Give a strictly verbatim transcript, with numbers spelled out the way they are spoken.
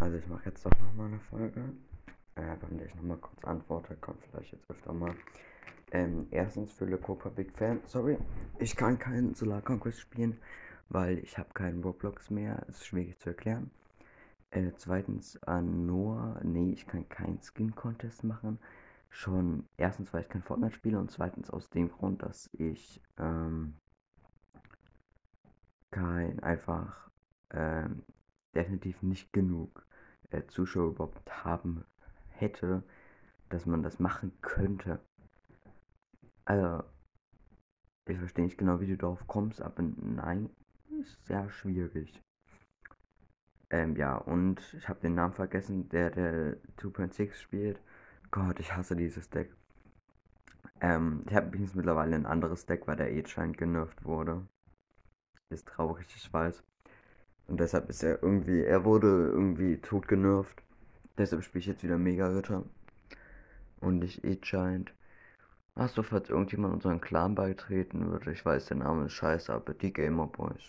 Also ich mache jetzt doch nochmal eine Folge, äh, bei der ich nochmal kurz antworte, kommt vielleicht jetzt öfter mal. Ähm, erstens für Le Copa Big Fan, sorry, ich kann keinen Solar Conquest spielen, weil ich habe keinen Roblox mehr, ist schwierig zu erklären. Äh, zweitens an Noah, nee, ich kann keinen Skin Contest machen, schon erstens, weil ich kein Fortnite spiele und zweitens aus dem Grund, dass ich, ähm, kein, einfach, ähm, definitiv nicht genug äh, Zuschauer überhaupt haben hätte, dass man das machen könnte. Also, ich verstehe nicht genau, wie du darauf kommst, aber nein, ist sehr schwierig. Ähm, ja, und ich habe den Namen vergessen, der der zwei Punkt sechs spielt. Gott, ich hasse dieses Deck. Ähm, ich habe übrigens mittlerweile ein anderes Deck, weil der E-Chiant genervt wurde. Ist traurig, ich weiß. Und deshalb ist er irgendwie, er wurde irgendwie tot genervt. Deshalb spiele ich jetzt wieder Mega-Ritter. Und nicht E-Giant. Achso, falls irgendjemand unseren Clan beitreten würde, ich weiß, der Name ist scheiße, aber die Gamer-Boys.